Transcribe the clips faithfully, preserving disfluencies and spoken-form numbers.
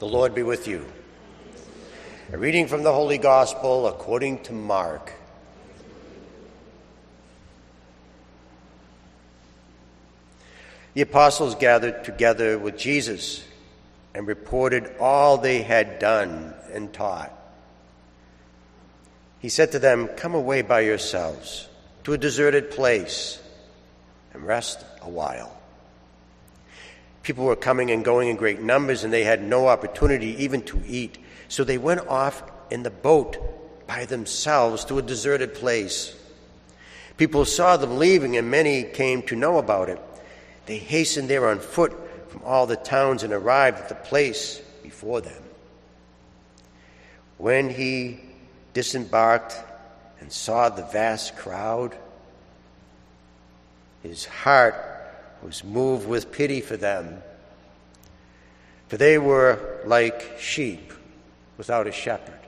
The Lord be with you. A reading from the Holy Gospel according to Mark. The apostles gathered together with Jesus and reported all they had done and taught. He said to them, "Come away by yourselves to a deserted place and rest a while." People were coming and going in great numbers, and they had no opportunity even to eat. So they went off in the boat by themselves to a deserted place. People saw them leaving, and many came to know about it. They hastened there on foot from all the towns and arrived at the place before them. When he disembarked and saw the vast crowd, his heart was moved with pity for them, for they were like sheep without a shepherd.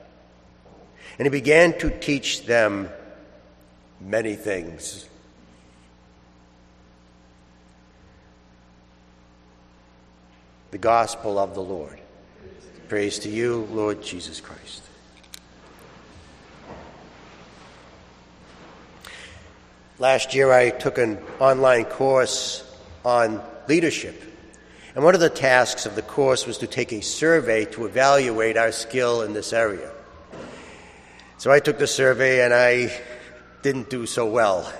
And he began to teach them many things. The gospel of the Lord. Praise to you, Lord Jesus Christ. Last year I took an online course on leadership. And one of the tasks of the course was to take a survey to evaluate our skill in this area. So I took the survey and I didn't do so well.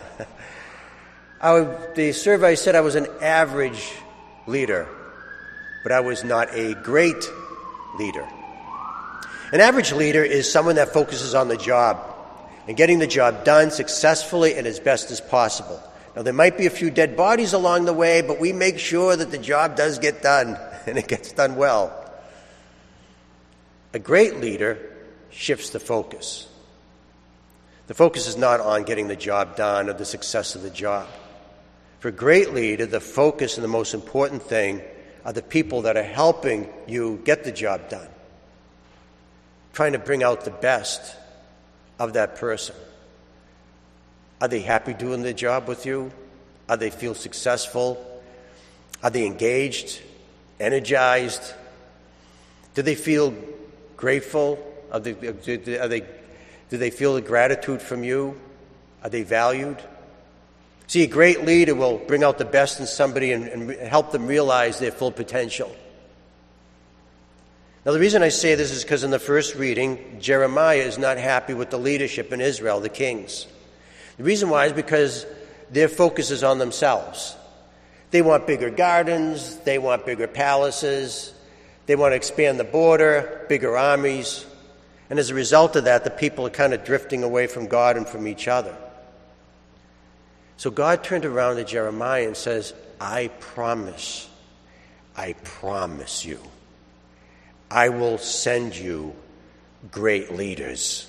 I, the survey said I was an average leader, but I was not a great leader. An average leader is someone that focuses on the job and getting the job done successfully and as best as possible. Now, there might be a few dead bodies along the way, but we make sure that the job does get done, and it gets done well. A great leader shifts the focus. The focus is not on getting the job done or the success of the job. For a great leader, the focus and the most important thing are the people that are helping you get the job done, trying to bring out the best of that person. Are they happy doing their job with you? Are they feel successful? Are they engaged, energized? Do they feel grateful? Are they, are they, do they feel the gratitude from you? Are they valued? See, a great leader will bring out the best in somebody and, and help them realize their full potential. Now, the reason I say this is because in the first reading, Jeremiah is not happy with the leadership in Israel, the kings. The reason why is because their focus is on themselves. They want bigger gardens. They want bigger palaces. They want to expand the border, bigger armies. And as a result of that, the people are kind of drifting away from God and from each other. So God turned around to Jeremiah and says, I promise, I promise you, I will send you great leaders.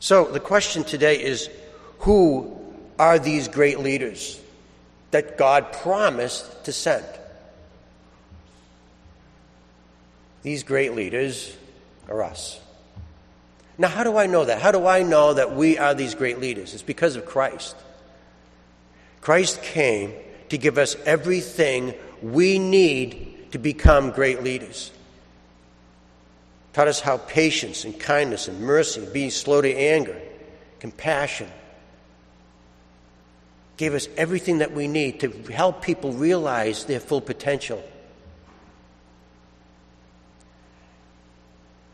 So the question today is, who are these great leaders that God promised to send? These great leaders are us. Now, how do I know that? How do I know that we are these great leaders? It's because of Christ. Christ came to give us everything we need to become great leaders. Taught us how patience and kindness and mercy, being slow to anger, compassion, gave us everything that we need to help people realize their full potential.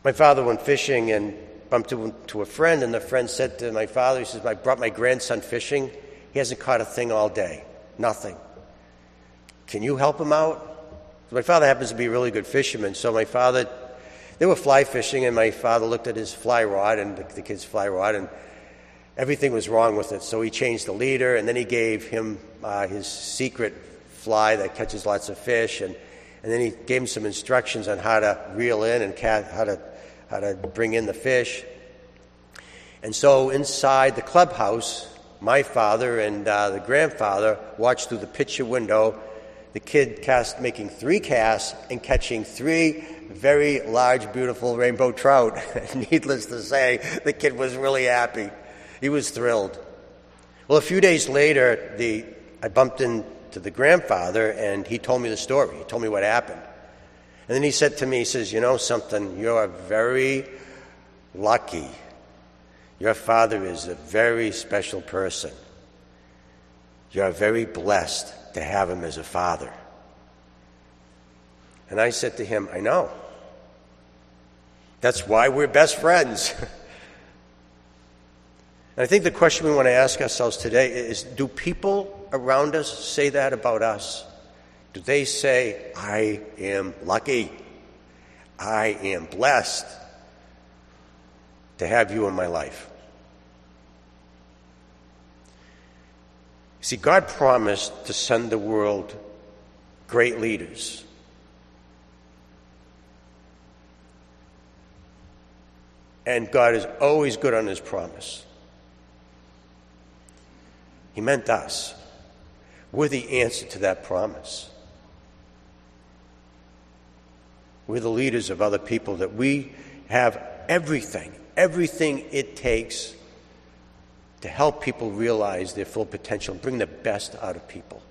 My father went fishing and bumped into a friend, and the friend said to my father, he says, I brought my grandson fishing. He hasn't caught a thing all day, nothing. Can you help him out? My father happens to be a really good fisherman, so my father... They were fly fishing, and my father looked at his fly rod and the, the kid's fly rod, and everything was wrong with it. So he changed the leader, and then he gave him uh, his secret fly that catches lots of fish, and, and then he gave him some instructions on how to reel in and ca- how to how to bring in the fish. And so inside the clubhouse, my father and uh, the grandfather watched through the picture window. The kid cast, making three casts and catching three very large, beautiful rainbow trout. Needless to say, the kid was really happy. He was thrilled. Well, a few days later, the I bumped into the grandfather, and he told me the story. He told me what happened. And then he said to me, he says, you know something, you're very lucky. Your father is a very special person. You're very blessed to have him as a father. And I said to him, I know. That's why we're best friends. And I think the question we want to ask ourselves today is, do people around us say that about us? Do they say, I am lucky, I am blessed to have you in my life? See, God promised to send the world great leaders. And God is always good on his promise. He meant us. We're the answer to that promise. We're the leaders of other people, that we have everything, everything it takes to help people realize their full potential, bring the best out of people.